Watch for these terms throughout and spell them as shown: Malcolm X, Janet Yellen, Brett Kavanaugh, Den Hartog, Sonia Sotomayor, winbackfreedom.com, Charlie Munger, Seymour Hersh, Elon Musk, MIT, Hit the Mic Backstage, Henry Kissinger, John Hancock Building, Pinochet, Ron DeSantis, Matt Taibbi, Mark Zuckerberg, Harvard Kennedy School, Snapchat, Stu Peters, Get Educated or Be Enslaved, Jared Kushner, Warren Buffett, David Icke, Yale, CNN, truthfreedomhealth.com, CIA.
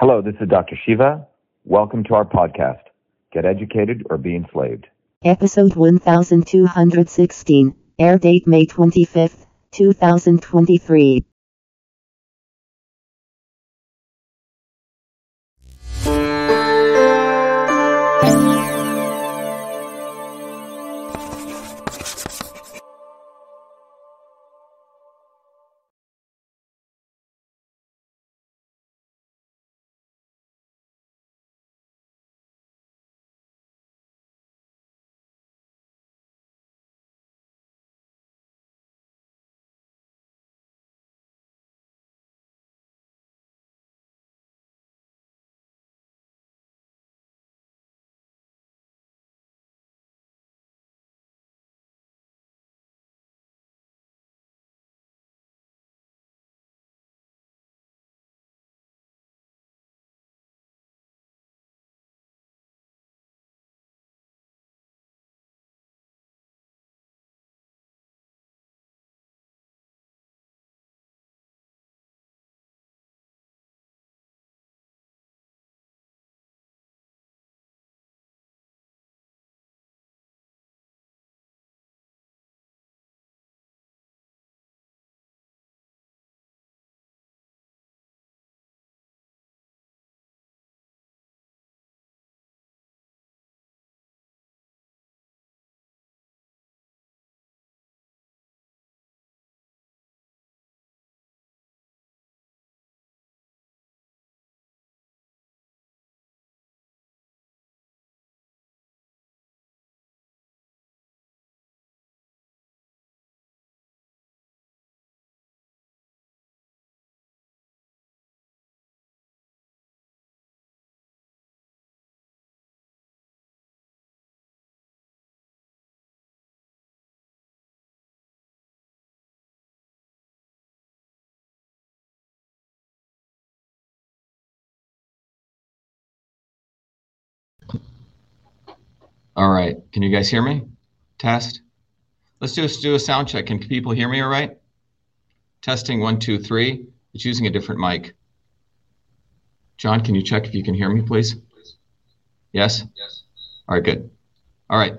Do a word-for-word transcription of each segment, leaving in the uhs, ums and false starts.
Hello, this is Doctor Shiva. Welcome to our podcast, Get Educated or Be Enslaved. Episode twelve sixteen, air date May twenty-fifth, two thousand twenty-three. All right. Can you guys hear me? Test. Let's just do a sound check. Can people hear me all right? Testing one, two, three. It's using a different mic. John, can you check if you can hear me, please? Yes? Yes. All right, good. All right.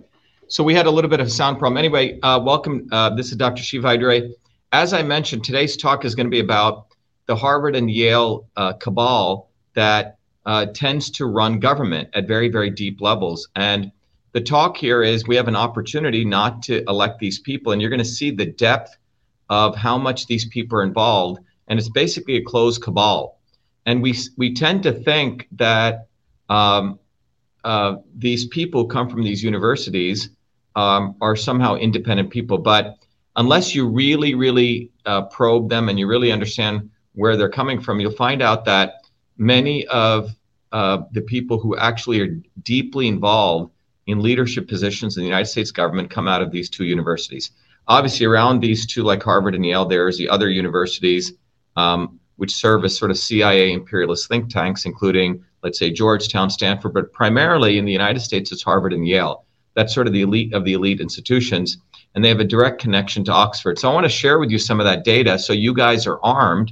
So we had a little bit of a sound problem. Anyway, uh, welcome. Uh, this is Doctor Shiva Ayyadurai. As I mentioned, today's talk is going to be about the Harvard and Yale uh, cabal that uh, tends to run government at very, very deep levels. And the talk here is we have an opportunity not to elect these people, and you're going to see the depth of how much these people are involved, and it's basically a closed cabal. And we we tend to think that um, uh, these people come from these universities um, are somehow independent people, but unless you really, really uh, probe them and you really understand where they're coming from, you'll find out that many of uh, the people who actually are deeply involved in leadership positions in the United States government come out of these two universities. Obviously around these two, like Harvard and Yale, there's the other universities um, which serve as sort of C I A imperialist think tanks, including, let's say, Georgetown, Stanford, but primarily in the United States, it's Harvard and Yale. That's sort of the elite of the elite institutions, and they have a direct connection to Oxford. So I want to share with you some of that data so you guys are armed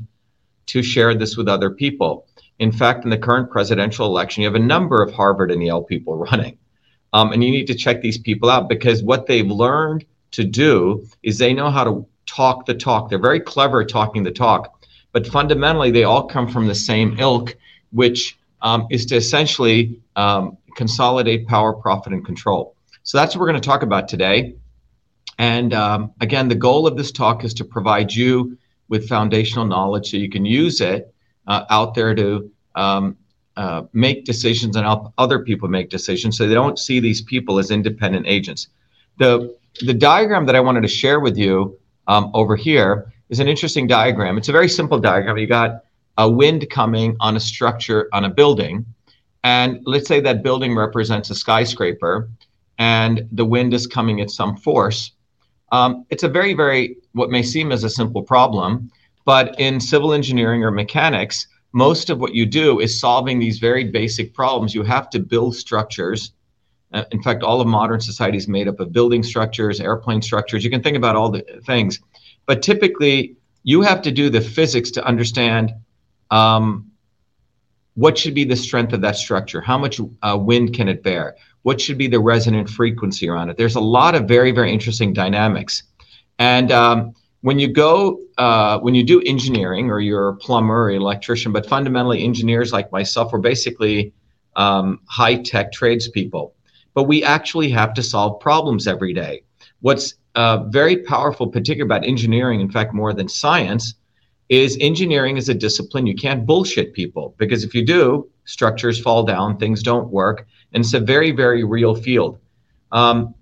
to share this with other people. In fact, in the current presidential election, you have a number of Harvard and Yale people running. Um, and you need to check these people out, because what they've learned to do is they know how to talk the talk. They're very clever at talking the talk, but fundamentally they all come from the same ilk, which um, is to essentially um, consolidate power, profit, and control. So that's what we're going to talk about today. And um, again, the goal of this talk is to provide you with foundational knowledge so you can use it uh, out there to um, Uh, make decisions and help other people make decisions, so they don't see these people as independent agents. The the diagram that I wanted to share with you um, over here is an interesting diagram. It's a very simple diagram. You got a wind coming on a structure, on a building, and let's say that building represents a skyscraper, and the wind is coming at some force. Um, it's a very, very, what may seem as a simple problem, but in civil engineering or mechanics, most of what you do is solving these very basic problems. You have to build structures. Uh, in fact, all of modern society is made up of building structures, airplane structures. You can think about all the things. But typically, you have to do the physics to understand um, what should be the strength of that structure? How much uh, wind can it bear? What should be the resonant frequency around it? There's a lot of very, very interesting dynamics. And um, when you go, uh, when you do engineering, or you're a plumber or an electrician, but fundamentally engineers like myself are basically um, high-tech tradespeople. But we actually have to solve problems every day. What's uh, very powerful, particularly about engineering, in fact, more than science, is engineering is a discipline. You can't bullshit people, because if you do, structures fall down, things don't work, and it's a very, very real field. Um,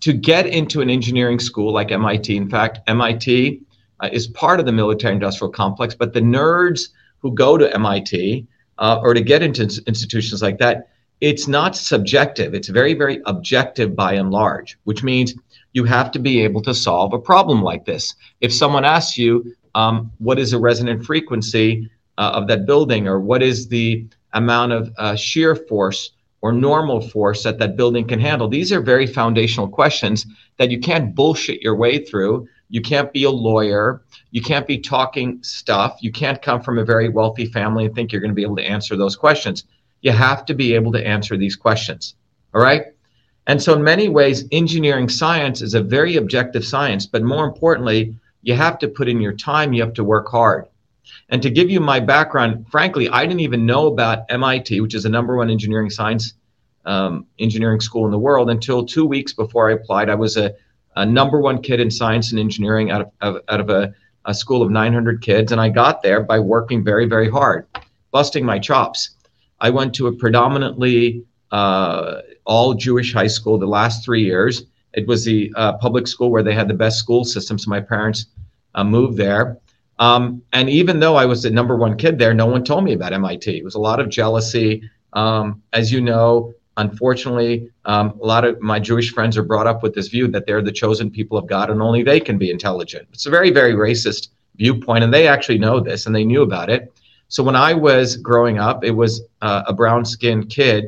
to get into an engineering school like M I T, in fact, M I T uh, is part of the military industrial complex, but the nerds who go to M I T uh, or to get into ins- institutions like that, it's not subjective. It's very, very objective by and large, which means you have to be able to solve a problem like this. If someone asks you, Um, what is the resonant frequency uh, of that building, or what is the amount of uh, shear force or normal force that that building can handle? These are very foundational questions that you can't bullshit your way through. You can't be a lawyer. You can't be talking stuff. You can't come from a very wealthy family and think you're going to be able to answer those questions. You have to be able to answer these questions. All right? And so in many ways, engineering science is a very objective science, but more importantly, you have to put in your time, you have to work hard. And to give you my background, frankly, I didn't even know about M I T, which is the number one engineering science um, engineering school in the world, until two weeks before I applied. I was a, a number one kid in science and engineering out of, of, out of a, a school of nine hundred kids. And I got there by working very, very hard, busting my chops. I went to a predominantly uh, all Jewish high school the last three years. It was the uh, public school where they had the best school system, so my parents uh, moved there. Um, and even though I was the number one kid there, no one told me about M I T. It was a lot of jealousy. Um, as you know, unfortunately, um, a lot of my Jewish friends are brought up with this view that they're the chosen people of God and only they can be intelligent. It's a very, very racist viewpoint, and they actually know this, and they knew about it. So when I was growing up, it was uh, a brown-skinned kid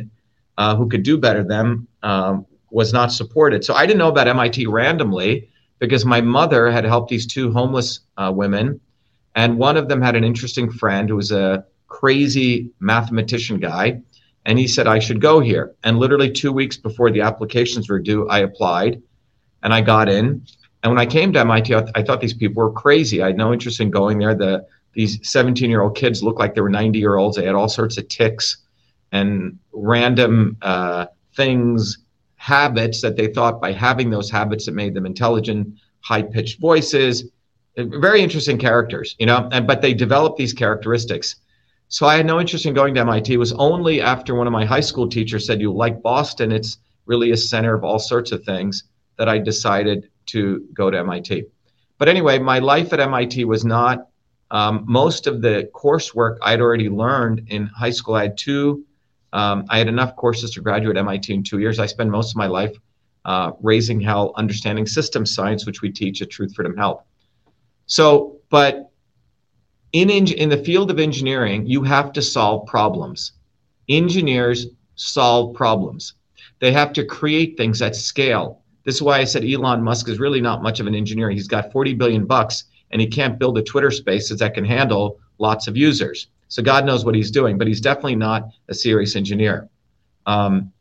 uh, who could do better than um, was not supported. So I didn't know about M I T randomly because my mother had helped these two homeless uh, women. And one of them had an interesting friend who was a crazy mathematician guy. And he said, I should go here. And literally two weeks before the applications were due, I applied and I got in. And when I came to M I T, I, th- I thought these people were crazy. I had no interest in going there. The These seventeen-year-old kids looked like they were ninety-year-olds. They had all sorts of tics and random uh, things, habits that they thought by having those habits that made them intelligent, high-pitched voices, very interesting characters, you know, and but they developed these characteristics. So I had no interest in going to M I T. It was only after one of my high school teachers said, you like Boston, it's really a center of all sorts of things, that I decided to go to M I T. But anyway, my life at M I T was not, um, most of the coursework I'd already learned in high school. I had two Um, I had enough courses to graduate M I T in two years. I spent most of my life uh, raising hell, understanding systems science, which we teach at Truth Freedom Health. So, but in, in in the field of engineering, you have to solve problems. Engineers solve problems. They have to create things at scale. This is why I said Elon Musk is really not much of an engineer. He's got forty billion bucks and he can't build a Twitter Spaces that can handle lots of users. So God knows what he's doing, but he's definitely not a serious engineer. Um,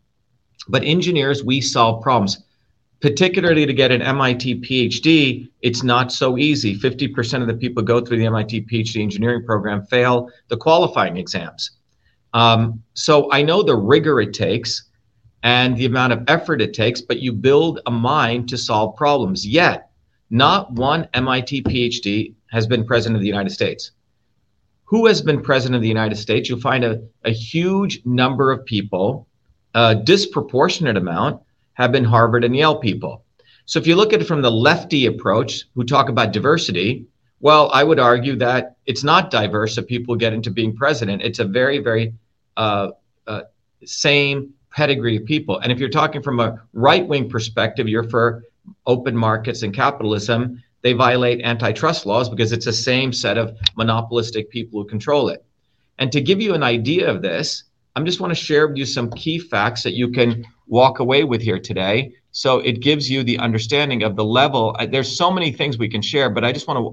but engineers, we solve problems. Particularly to get an M I T PhD, it's not so easy. fifty percent of the people go through the M I T PhD engineering program fail the qualifying exams. Um, so I know the rigor it takes and the amount of effort it takes, but you build a mind to solve problems. Yet, not one M I T PhD has been president of the United States. Who has been president of the United States? You'll find a, a huge number of people, a disproportionate amount, have been Harvard and Yale people. So if you look at it from the lefty approach, who talk about diversity, well, I would argue that it's not diverse if people get into being president. It's a very, very uh, uh, same pedigree of people. And if you're talking from a right-wing perspective, you're for open markets and capitalism. They violate antitrust laws because it's the same set of monopolistic people who control it. And to give you an idea of this, I just want to share with you some key facts that you can walk away with here today. So it gives you the understanding of the level. There's so many things we can share, but I just want to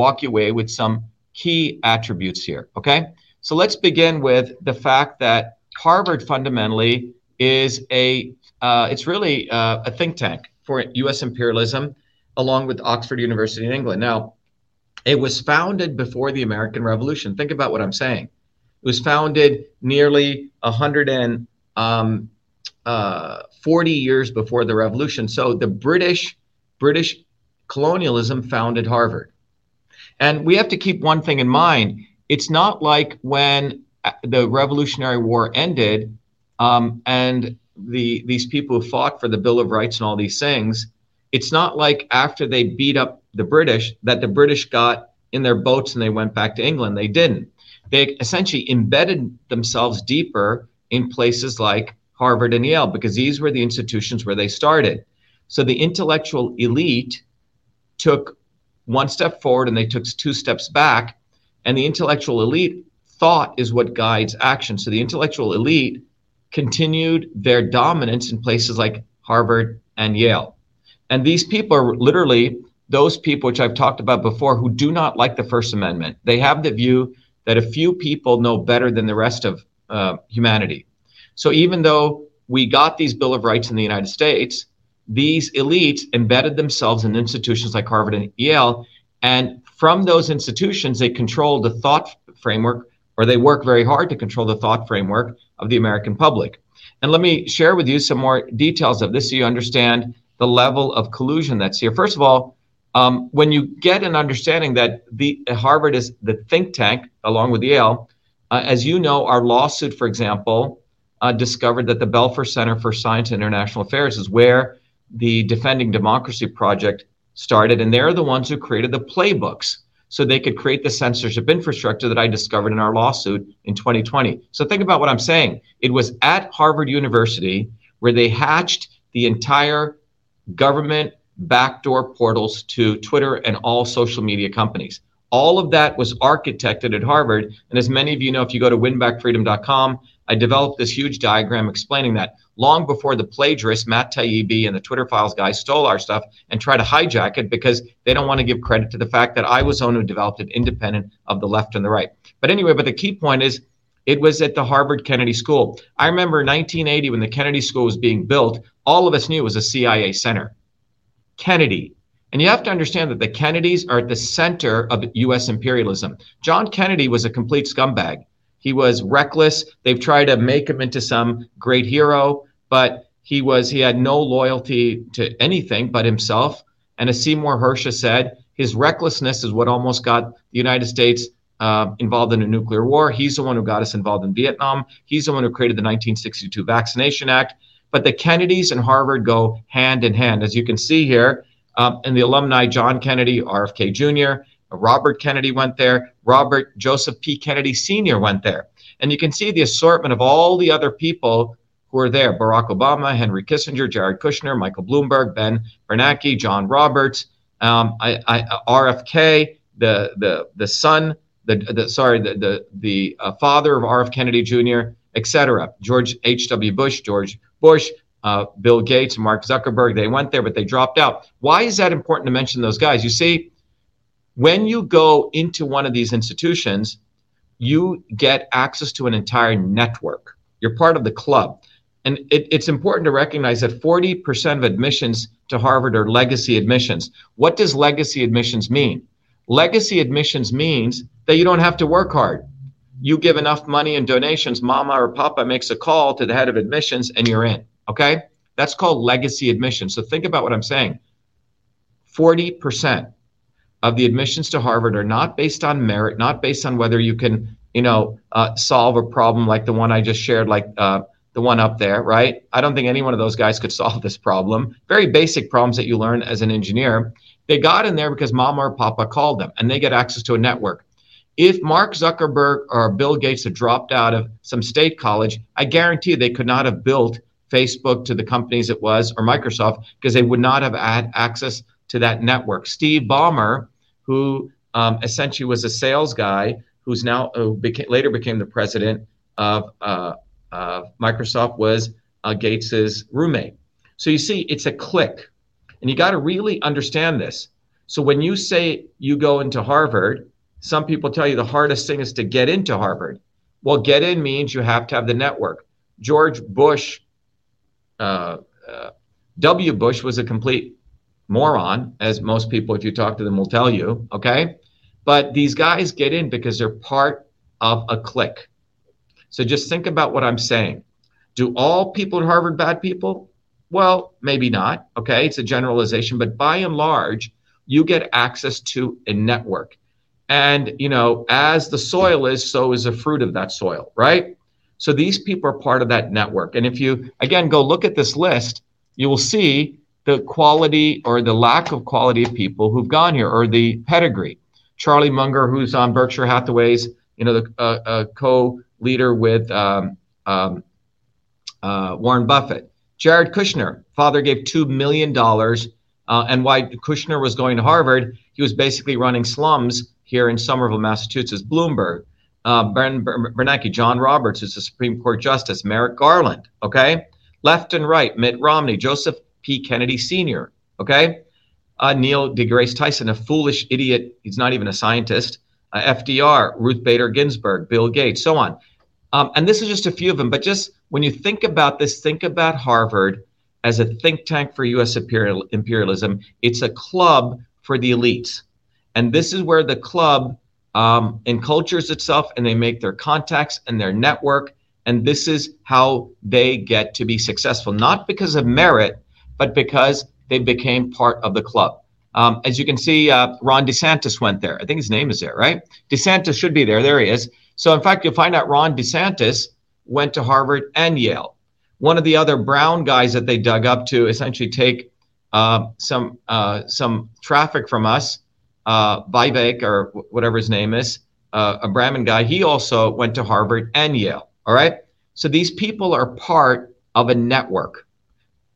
walk you away with some key attributes here, okay? So let's begin with the fact that Harvard fundamentally is a, uh, it's really uh, a think tank for U S imperialism, along with Oxford University in England. Now, it was founded before the American Revolution. Think about what I'm saying. It was founded nearly one hundred forty years before the revolution. So the British, British colonialism founded Harvard. And we have to keep one thing in mind. It's not like when the Revolutionary War ended um, and the these people who fought for the Bill of Rights and all these things, it's not like after they beat up the British that the British got in their boats and they went back to England. They didn't. They essentially embedded themselves deeper in places like Harvard and Yale, because these were the institutions where they started. So the intellectual elite took one step forward and they took two steps back. And the intellectual elite thought is what guides action. So the intellectual elite continued their dominance in places like Harvard and Yale. And these people are literally those people, which I've talked about before, who do not like the First Amendment. They have the view that a few people know better than the rest of uh, humanity. So even though we got these Bill of Rights in the United States, these elites embedded themselves in institutions like Harvard and Yale. And from those institutions, they control the thought framework, or they work very hard to control the thought framework of the American public. And let me share with you some more details of this so you understand the level of collusion that's here. First of all, um, when you get an understanding that the Harvard is the think tank, along with Yale, uh, as you know, our lawsuit, for example, uh, discovered that the Belfer Center for Science and International Affairs is where the Defending Democracy project started, and they're the ones who created the playbooks so they could create the censorship infrastructure that I discovered in our lawsuit in twenty twenty. So think about what I'm saying. It was at Harvard University where they hatched the entire government backdoor portals to Twitter and all social media companies. All of that was architected at Harvard. And as many of you know, if you go to win back freedom dot com, I developed this huge diagram explaining that long before the plagiarist, Matt Taibbi and the Twitter Files guy stole our stuff and tried to hijack it, because they don't want to give credit to the fact that I was the one who developed it, independent of the left and the right. But anyway, but the key point is it was at the Harvard Kennedy School. I remember nineteen eighty when the Kennedy School was being built, all of us knew it was a C I A center. Kennedy. And you have to understand that the Kennedys are at the center of U S imperialism. John Kennedy was a complete scumbag. He was reckless. They've tried to make him into some great hero, but he was he had no loyalty to anything but himself. And as Seymour Hersh has said, his recklessness is what almost got the United States uh, involved in a nuclear war. He's the one who got us involved in Vietnam. He's the one who created the nineteen sixty-two Vaccination Act. But the Kennedys and Harvard go hand in hand, as you can see here. Um, and the alumni, John Kennedy, R F K Junior, Robert Kennedy went there. Robert Joseph P. Kennedy Senior went there. And you can see the assortment of all the other people who are there. Barack Obama, Henry Kissinger, Jared Kushner, Michael Bloomberg, Ben Bernanke, John Roberts, um, I, I, R F K, the the the son, the, the sorry, the the, the uh, father of R F Kennedy Junior, et cetera. George H W Bush, George Bush, uh, Bill Gates, Mark Zuckerberg. They went there, but they dropped out. Why is that important to mention those guys? You see, when you go into one of these institutions, you get access to an entire network. You're part of the club. And it, it's important to recognize that forty percent of admissions to Harvard are legacy admissions. What does legacy admissions mean? Legacy admissions means that you don't have to work hard. You give enough money and donations, mama or papa makes a call to the head of admissions and you're in, okay? That's called legacy admissions. So think about what I'm saying. forty percent of the admissions to Harvard are not based on merit, not based on whether you can, you know, uh, solve a problem like the one I just shared, like uh, the one up there, right? I don't think any one of those guys could solve this problem. Very basic problems that you learn as an engineer. They got in there because mama or papa called them, and they get access to a network. If Mark Zuckerberg or Bill Gates had dropped out of some state college, I guarantee they could not have built Facebook to the companies it was, or Microsoft, because they would not have had access to that network. Steve Ballmer, who um, essentially was a sales guy, who's now who became, later became the president of uh, uh, Microsoft, was uh, Gates's roommate. So you see, it's a clique, and you got to really understand this. So when you say you go into Harvard, some people tell you the hardest thing is to get into Harvard. Well, get in means you have to have the network. George Bush, uh, uh, W. Bush was a complete moron, as most people, if you talk to them, will tell you, okay? But these guys get in because they're part of a clique. So just think about what I'm saying. Do all people at Harvard bad people? Well, maybe not, okay? It's a generalization, but by and large, you get access to a network. And, you know, as the soil is, so is the fruit of that soil, right? So these people are part of that network. And if you, again, go look at this list, you will see the quality or the lack of quality of people who've gone here, or the pedigree. Charlie Munger, who's on Berkshire Hathaway's, you know, the uh, uh, co-leader with um, um, uh, Warren Buffett. Jared Kushner, father gave two million dollars. Uh, and why Kushner was going to Harvard, he was basically running slums here in Somerville, Massachusetts. Bloomberg, uh, Bern, Bernanke, John Roberts, who's the Supreme Court Justice, Merrick Garland, okay? Left and right, Mitt Romney, Joseph P. Kennedy Senior, okay? Uh, Neil deGrasse Tyson, a foolish idiot. He's not even a scientist. Uh, F D R, Ruth Bader Ginsburg, Bill Gates, so on. Um, and this is just a few of them. But just when you think about this, think about Harvard as a think tank for U S imperial, imperialism. It's a club for the elites. And this is where the club um, encultures itself, and they make their contacts and their network. And this is how they get to be successful, not because of merit, but because they became part of the club. Um, as you can see, uh, Ron DeSantis went there. I think his name is there, right? DeSantis should be there. There he is. So in fact, you'll find out Ron DeSantis went to Harvard and Yale. One of the other brown guys that they dug up to essentially take uh, some uh, some traffic from us, uh, Vivek or whatever his name is, uh, a Brahmin guy, he also went to Harvard and Yale, all right? So these people are part of a network.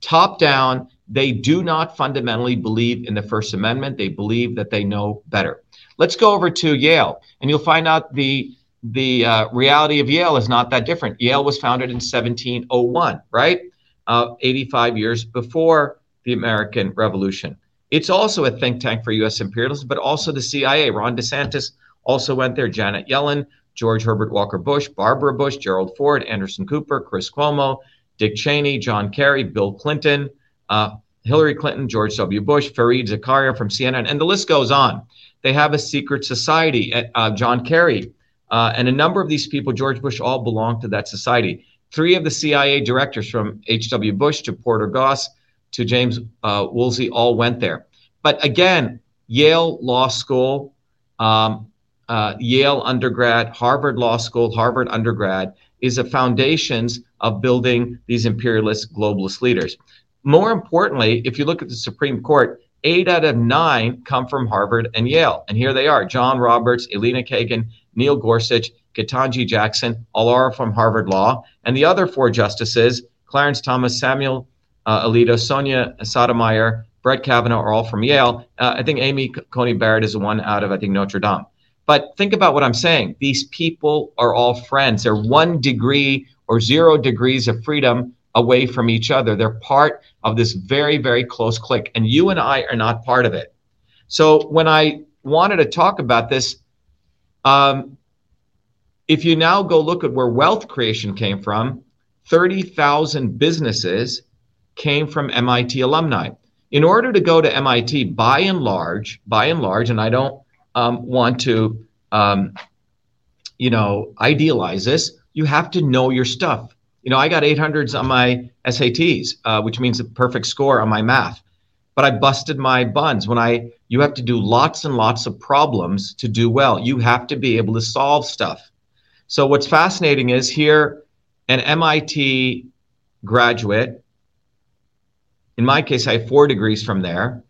Top down, they do not fundamentally believe in the First Amendment. They believe that they know better. Let's go over to Yale, and you'll find out the the uh, reality of Yale is not that different. Yale was founded in seventeen oh one, right? Uh, eighty-five years before the American Revolution. It's also a think tank for U S imperialism, but also the C I A. Ron DeSantis also went there, Janet Yellen, George Herbert Walker Bush, Barbara Bush, Gerald Ford, Anderson Cooper, Chris Cuomo, Dick Cheney, John Kerry, Bill Clinton, uh, Hillary Clinton, George W. Bush, Fareed Zakaria from C N N, and the list goes on. They have a secret society. Uh, John Kerry uh, and a number of these people, George Bush, all belong to that society. Three of the C I A directors, from H W. Bush to Porter Goss to James uh, Woolsey, all went there. But again, Yale Law School, um, uh, Yale undergrad, Harvard Law School, Harvard undergrad, is the foundations of building these imperialist globalist leaders. More importantly, if you look at the Supreme Court, eight out of nine come from Harvard and Yale. And here they are: John Roberts, Elena Kagan, Neil Gorsuch, Ketanji Jackson, all are from Harvard Law. And the other four justices, Clarence Thomas, Samuel uh, Alito, Sonia Sotomayor, Brett Kavanaugh, are all from Yale. Uh, I think Amy Coney Barrett is the one out of, I think, Notre Dame. But think about what I'm saying. These people are all friends. They're one degree or zero degrees of freedom away from each other. They're part of this very, very close clique, and you and I are not part of it. So when I wanted to talk about this, um, if you now go look at where wealth creation came from, thirty thousand businesses came from M I T alumni. In order to go to M I T, by and large, by and large, and I don't um, want to, um, you know, idealize this, you have to know your stuff. You know, I got eight hundreds on my S A Ts, uh, which means a perfect score on my math, but I busted my buns. When I, you have to do lots and lots of problems to do well. You have to be able to solve stuff. So what's fascinating is here, an M I T graduate, in my case, I have four degrees from there,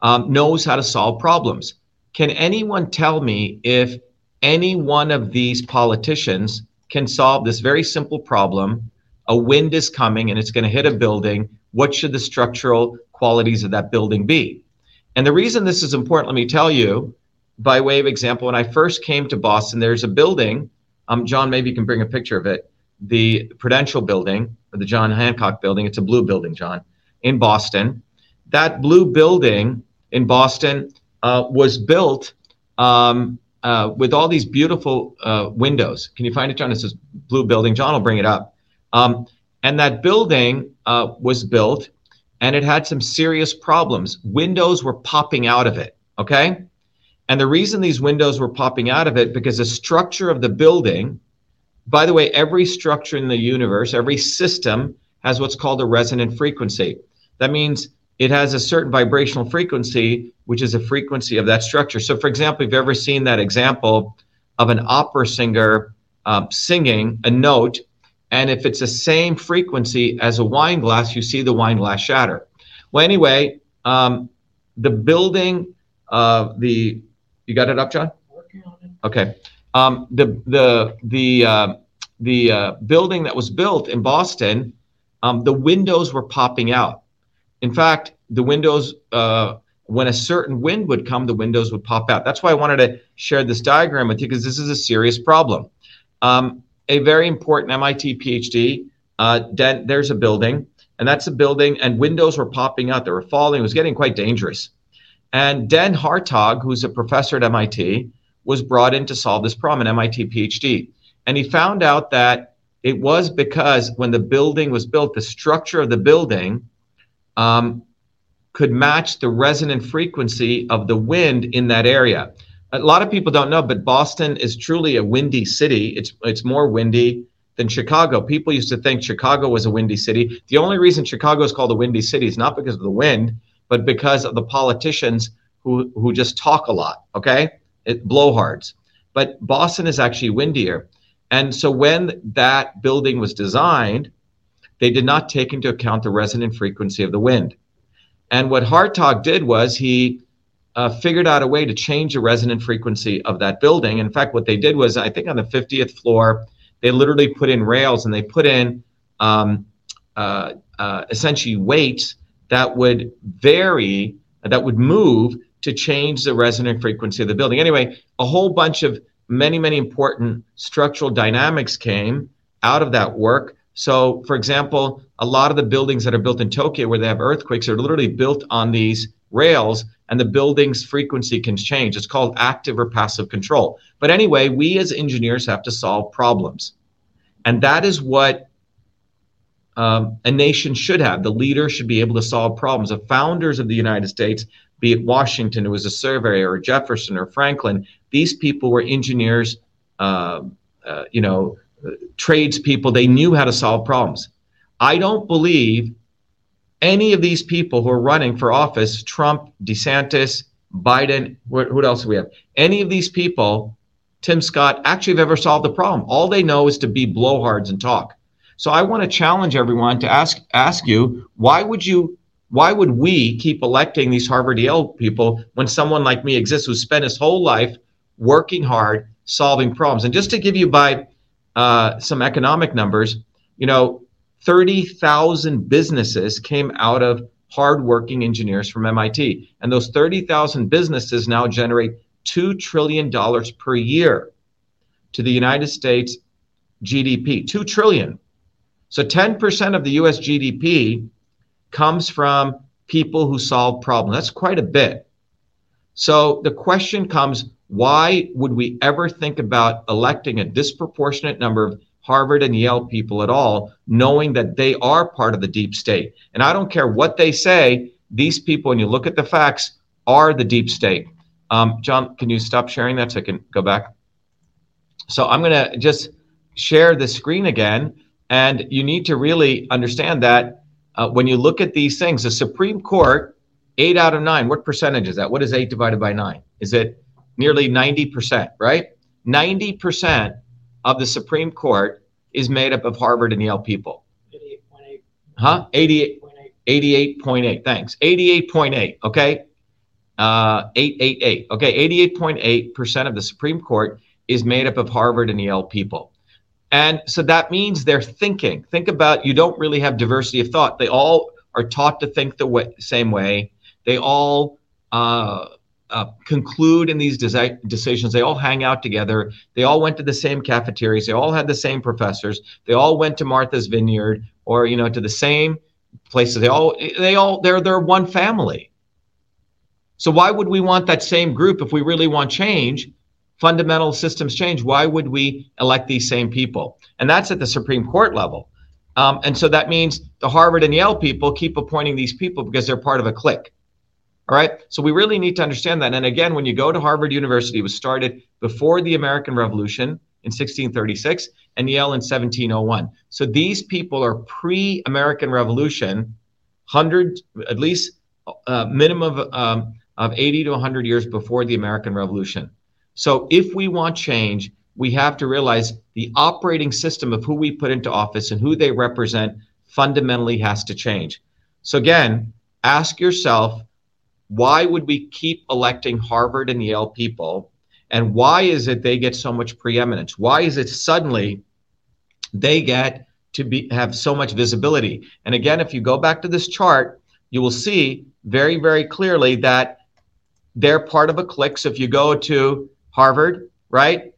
um, knows how to solve problems. Can anyone tell me if any one of these politicians can solve this very simple problem? A wind is coming and it's going to hit a building. What should the structural qualities of that building be? And the reason this is important, let me tell you, by way of example, when I first came to Boston, there's a building, um, John, maybe you can bring a picture of it, the Prudential Building, or the John Hancock Building. It's a blue building, John, in Boston. That blue building in Boston uh, was built um, uh, with all these beautiful uh, windows. Can you find it, John? It's this blue building. John will bring it up. Um, and that building uh, was built, and it had some serious problems. Windows were popping out of it, okay? And the reason these windows were popping out of it, because the structure of the building, by the way, every structure in the universe, every system has what's called a resonant frequency. That means it has a certain vibrational frequency, which is a frequency of that structure. So for example, if you've ever seen that example of an opera singer uh, singing a note, and if it's the same frequency as a wine glass, you see the wine glass shatter. Well, anyway, um, the building, uh, the, you got it up, John? Working on it. Okay. Um, the, the, the, uh, the uh, building that was built in Boston, um, the windows were popping out. In fact, the windows, uh, when a certain wind would come, the windows would pop out. That's why I wanted to share this diagram with you, because this is a serious problem. Um, a very important M I T PhD, uh, Den, there's a building, and that's a building, and windows were popping out. They were falling. It was getting quite dangerous. And Den Hartog, who's a professor at M I T, was brought in to solve this problem, an M I T PhD. And he found out that it was because when the building was built, the structure of the building Um, could match the resonant frequency of the wind in that area. A lot of people don't know, but Boston is truly a windy city. It's it's more windy than Chicago. People used to think Chicago was a windy city. The only reason Chicago is called a windy city is not because of the wind, but because of the politicians who, who just talk a lot, okay? It, blowhards. But Boston is actually windier. And so when that building was designed, they did not take into account the resonant frequency of the wind. And what Hartog did was he uh, figured out a way to change the resonant frequency of that building. In fact, what they did was, I think on the fiftieth floor, they literally put in rails, and they put in um, uh, uh, essentially weights that would vary, that would move to change the resonant frequency of the building. Anyway, a whole bunch of many, many important structural dynamics came out of that work. So, for example, a lot of the buildings that are built in Tokyo where they have earthquakes are literally built on these rails, and the building's frequency can change. It's called active or passive control. But anyway, we as engineers have to solve problems. And that is what um, a nation should have. The leader should be able to solve problems. The founders of the United States, be it Washington, who was a surveyor, or Jefferson, or Franklin, these people were engineers, uh, uh, you know, tradespeople. They knew how to solve problems. I don't believe any of these people who are running for office, Trump, DeSantis, Biden, wh- who else do we have? Any of these people, Tim Scott, actually have ever solved the problem. All they know is to be blowhards and talk. So I want to challenge everyone to ask ask you, why would you, why would we keep electing these Harvard Yale people when someone like me exists who spent his whole life working hard, solving problems? And just to give you by Uh, some economic numbers, you know, thirty thousand businesses came out of hardworking engineers from M I T. And those thirty thousand businesses now generate two trillion dollars per year to the United States G D P, two trillion dollars. So ten percent of the U S G D P comes from people who solve problems. That's quite a bit. So the question comes, why would we ever think about electing a disproportionate number of Harvard and Yale people at all, knowing that they are part of the deep state? And I don't care what they say, these people, when you look at the facts, are the deep state. Um, John, can you stop sharing that so I can go back? So I'm going to just share the screen again. And you need to really understand that uh, when you look at these things, the Supreme Court, eight out of nine, what percentage is that? What is eight divided by nine? Is it nearly ninety percent, right? ninety percent of the Supreme Court is made up of Harvard and Yale people. eighty-eight point eight. Huh? eighty-eight. eighty-eight point eight. Thanks. eighty-eight point eight. Okay. Uh, eight eight eight. Okay. eighty-eight point eight percent of the Supreme Court is made up of Harvard and Yale people. And so that means they're thinking. Think about, you don't really have diversity of thought. They all are taught to think the way, same way. They all, uh, Uh, conclude in these desi- decisions. They all hang out together. They all went to the same cafeterias. They all had the same professors. They all went to Martha's Vineyard, or, you know, to the same places. They all, they all, they're, they're one family. So why would we want that same group if we really want change fundamental systems change, why would we elect these same people? And that's at the Supreme Court level. Um, and so that means the Harvard and Yale people keep appointing these people because they're part of a clique. All right. So we really need to understand that. And again, when you go to Harvard University, it was started before the American Revolution in sixteen thirty-six and Yale in seventeen oh one. So these people are pre-American Revolution, hundred, at least a minimum of, um, of eighty to one hundred years before the American Revolution. So if we want change, we have to realize the operating system of who we put into office and who they represent fundamentally has to change. So again, ask yourself, why would we keep electing Harvard and Yale people? And why is it they get so much preeminence? Why is it suddenly they get to be have so much visibility? And again, if you go back to this chart, you will see very, very clearly that they're part of a clique. So if you go to Harvard, right?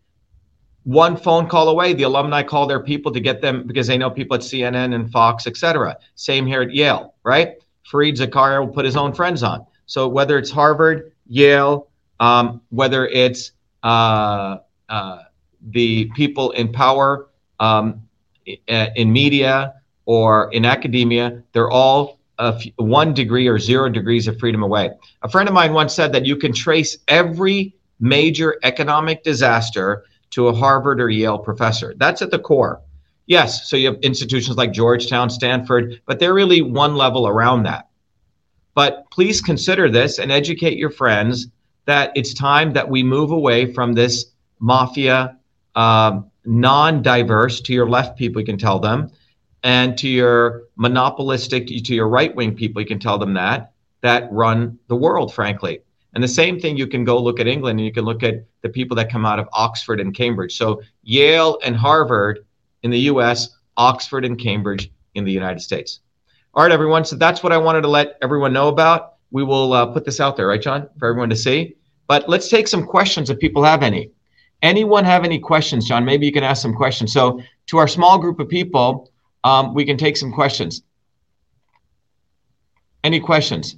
One phone call away, the alumni call their people to get them because they know people at C N N and Fox, et cetera. Same here at Yale, right? Fareed Zakaria will put his own friends on. So whether it's Harvard, Yale, um, whether it's uh, uh, the people in power, um, in media or in academia, they're all a f- one degree or zero degrees of freedom away. A friend of mine once said that you can trace every major economic disaster to a Harvard or Yale professor. That's at the core. Yes, so you have institutions like Georgetown, Stanford, but they're really one level around that. But please consider this and educate your friends that it's time that we move away from this mafia, um, non-diverse, to your left people, you can tell them, and to your monopolistic, to your right-wing people, you can tell them that, that run the world, frankly. And the same thing, you can go look at England and you can look at the people that come out of Oxford and Cambridge. So Yale and Harvard in the U S, Oxford and Cambridge in the United States. All right, everyone. So that's what I wanted to let everyone know about. We will uh, put this out there, right, John, for everyone to see. But let's take some questions if people have any. Anyone have any questions, John? Maybe you can ask some questions. So to our small group of people, um, we can take some questions. Any questions?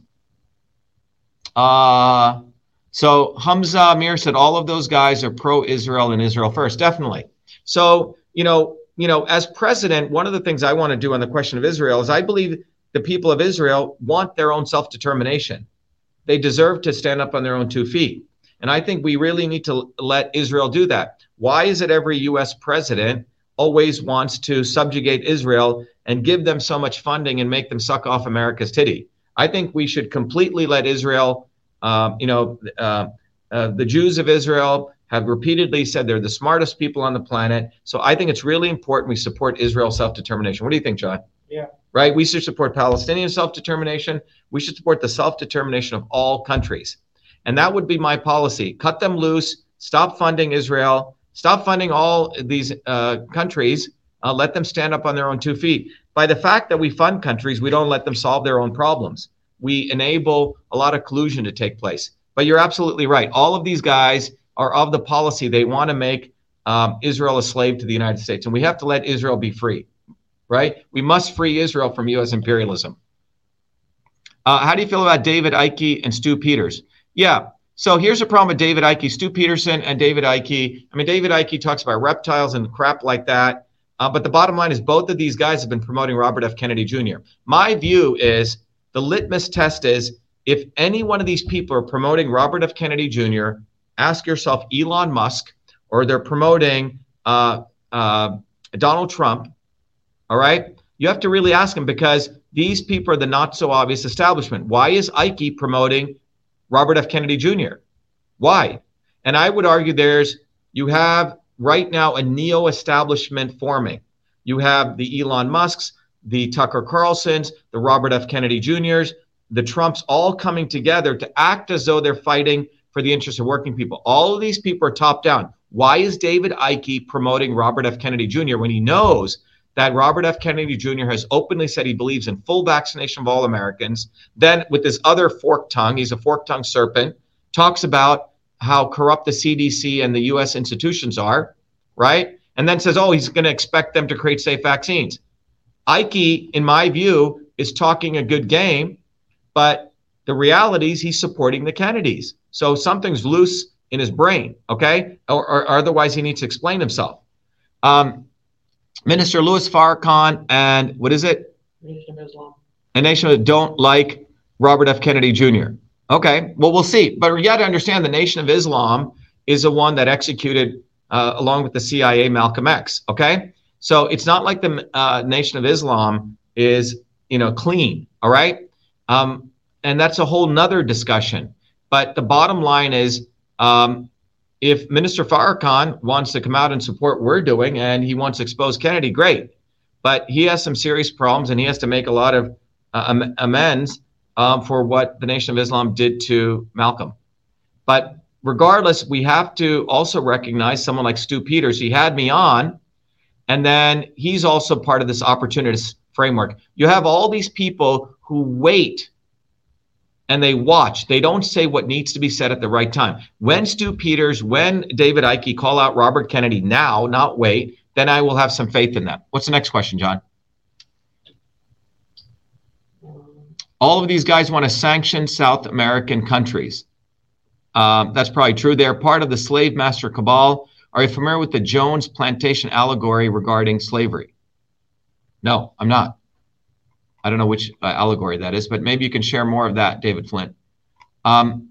Uh, so Hamza Amir said, all of those guys are pro-Israel and Israel first. Definitely. So, you know, you know, as president, one of the things I want to do on the question of Israel is I believe the people of Israel want their own self-determination. They deserve to stand up on their own two feet. And I think we really need to let Israel do that. Why is it every U S president always wants to subjugate Israel and give them so much funding and make them suck off America's titty? I think we should completely let Israel, um, you know, uh, uh, the Jews of Israel have repeatedly said they're the smartest people on the planet. So I think it's really important we support Israel's self-determination. What do you think, John? Yeah. Right? We should support Palestinian self-determination. We should support the self-determination of all countries. And that would be my policy. Cut them loose. Stop funding Israel. Stop funding all these uh, countries. Uh, let them stand up on their own two feet. By the fact that we fund countries, we don't let them solve their own problems. We enable a lot of collusion to take place. But you're absolutely right. All of these guys are of the policy. They want to make um, Israel a slave to the United States. And we have to let Israel be free, right? We must free Israel from U S imperialism. Uh, how do you feel about David Icke and Stu Peters? Yeah. So here's the problem with David Icke, Stu Peterson and David Icke. I mean, David Icke talks about reptiles and crap like that. Uh, but the bottom line is both of these guys have been promoting Robert F. Kennedy Junior My view is the litmus test is if any one of these people are promoting Robert F. Kennedy Junior, ask yourself Elon Musk, or they're promoting uh, uh, Donald Trump, all right? You have to really ask them because these people are the not-so-obvious establishment. Why is Icke promoting Robert F. Kennedy Junior? Why? And I would argue there's you have right now a neo-establishment forming. You have the Elon Musks, the Tucker Carlsons, the Robert F. Kennedy Juniors, the Trumps all coming together to act as though they're fighting for the interests of working people. All of these people are top down. Why is David Icke promoting Robert F. Kennedy Junior when he knows that Robert F. Kennedy Junior has openly said he believes in full vaccination of all Americans? Then with this other forked tongue, he's a forked tongue serpent, talks about how corrupt the C D C and the U S institutions are, right? And then says, oh, he's going to expect them to create safe vaccines. Icke, in my view, is talking a good game, but the reality is he's supporting the Kennedys. So something's loose in his brain, okay? Or, or, or otherwise he needs to explain himself. Um, Minister Louis Farrakhan and what is it? Nation of Islam. A Nation of Islam don't like Robert F. Kennedy Junior Okay, well, we'll see. But you got to understand the Nation of Islam is the one that executed, uh, along with the C I A, Malcolm X, okay? So it's not like the uh, Nation of Islam is, you know, clean, all right? Um, and that's a whole nother discussion. But the bottom line is, um, if Minister Farrakhan wants to come out and support what we're doing and he wants to expose Kennedy, great. But he has some serious problems and he has to make a lot of uh, am- amends um, for what the Nation of Islam did to Malcolm. But regardless, we have to also recognize someone like Stu Peters. He had me on, and then he's also part of this opportunist framework. You have all these people who wait and they watch. They don't say what needs to be said at the right time. When Stu Peters, when David Icke call out Robert Kennedy now, not wait, then I will have some faith in them. What's the next question, John? All of these guys want to sanction South American countries. Um, that's probably true. They're part of the slave master cabal. Are you familiar with the Jones plantation allegory regarding slavery? No, I'm not. I don't know which uh, allegory that is, but maybe you can share more of that, David Flint. Um,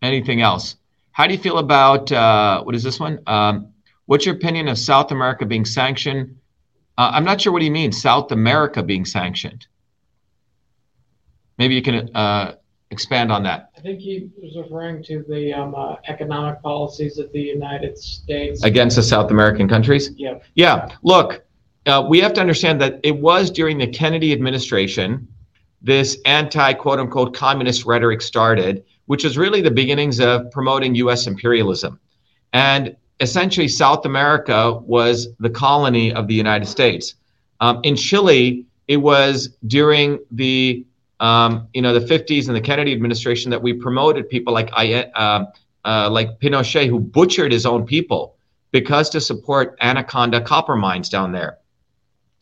anything else? How do you feel about, uh, what is this one? Um, what's your opinion of South America being sanctioned? Uh, I'm not sure what he means, South America being sanctioned. Maybe you can uh, expand on that. I think he was referring to the um, uh, economic policies of the United States. Against the South American countries? Yeah. Yeah, look. Uh, we have to understand that it was during the Kennedy administration, this anti, quote unquote, communist rhetoric started, which is really the beginnings of promoting U S imperialism. And essentially, South America was the colony of the United States. Um, in Chile, it was during the, um, you know, the fifties and the Kennedy administration that we promoted people like, uh, uh, like Pinochet, who butchered his own people because to support Anaconda copper mines down there.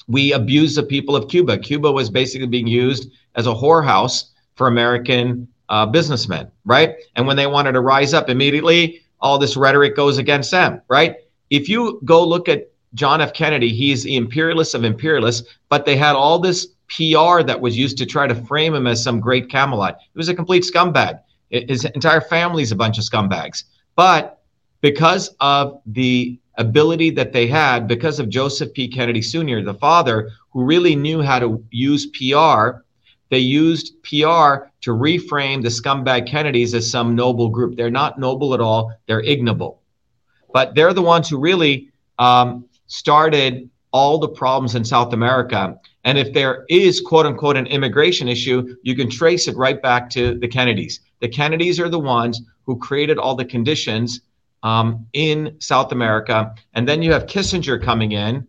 We abused the people of Cuba. Cuba was basically being used as a whorehouse for American uh, businessmen, right? And when they wanted to rise up immediately, all this rhetoric goes against them, right? If you go look at John F. Kennedy, he's the imperialist of imperialists, but they had all this P R that was used to try to frame him as some great Camelot. He was a complete scumbag. His entire family's a bunch of scumbags. But because of the ability that they had, because of Joseph P. Kennedy Senior, the father, who really knew how to use P R, they used P R to reframe the scumbag Kennedys as some noble group. They're not noble at all, they're ignoble. But they're the ones who really um, started all the problems in South America. And if there is, quote unquote, an immigration issue, you can trace it right back to the Kennedys. The Kennedys are the ones who created all the conditions Um, in South America. And then you have Kissinger coming in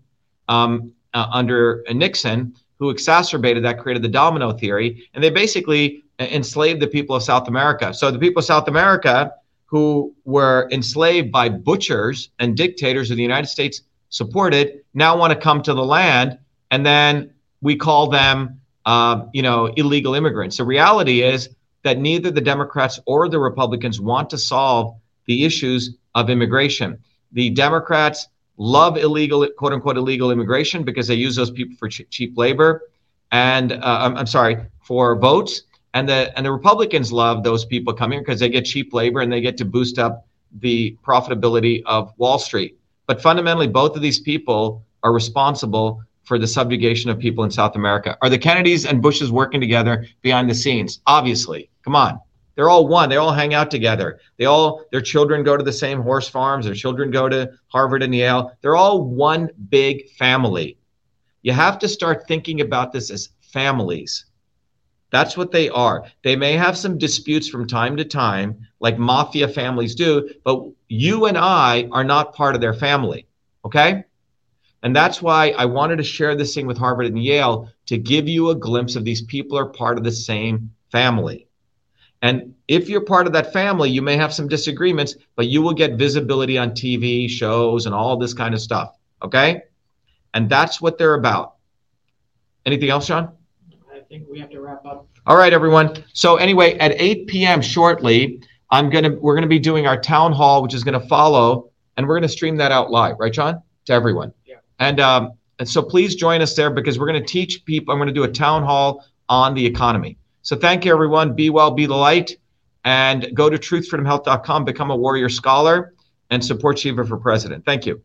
um, uh, under Nixon, who exacerbated that, created the domino theory. And they basically enslaved the people of South America. So the people of South America who were enslaved by butchers and dictators of the United States supported now want to come to the land. And then we call them, uh, you know, illegal immigrants. The reality is that neither the Democrats or the Republicans want to solve the issues of immigration. The Democrats love illegal, quote unquote, illegal immigration because they use those people for ch- cheap labor and uh, I'm, I'm sorry, for votes. And the and the Republicans love those people coming here because they get cheap labor and they get to boost up the profitability of Wall Street. But fundamentally, both of these people are responsible for the subjugation of people in South America. Are the Kennedys and Bushes working together behind the scenes? Obviously, come on. They're all one. They all hang out together. They all, their children go to the same horse farms. Their children go to Harvard and Yale. They're all one big family. You have to start thinking about this as families. That's what they are. They may have some disputes from time to time, like mafia families do, but you and I are not part of their family, okay? And that's why I wanted to share this thing with Harvard and Yale to give you a glimpse of these people are part of the same family. And if you're part of that family, you may have some disagreements, but you will get visibility on T V shows and all this kind of stuff, okay? And that's what they're about. Anything else, John? I think we have to wrap up. All right, everyone. So anyway, at eight p.m. shortly, I'm gonna we're gonna be doing our town hall, which is gonna follow, and we're gonna stream that out live, right, John, to everyone. Yeah. And um, and so please join us there, because we're gonna teach people. I'm gonna do a town hall on the economy. So thank you, everyone. Be well, be the light, and go to truth freedom health dot com, become a warrior scholar, and support Shiva for president. Thank you.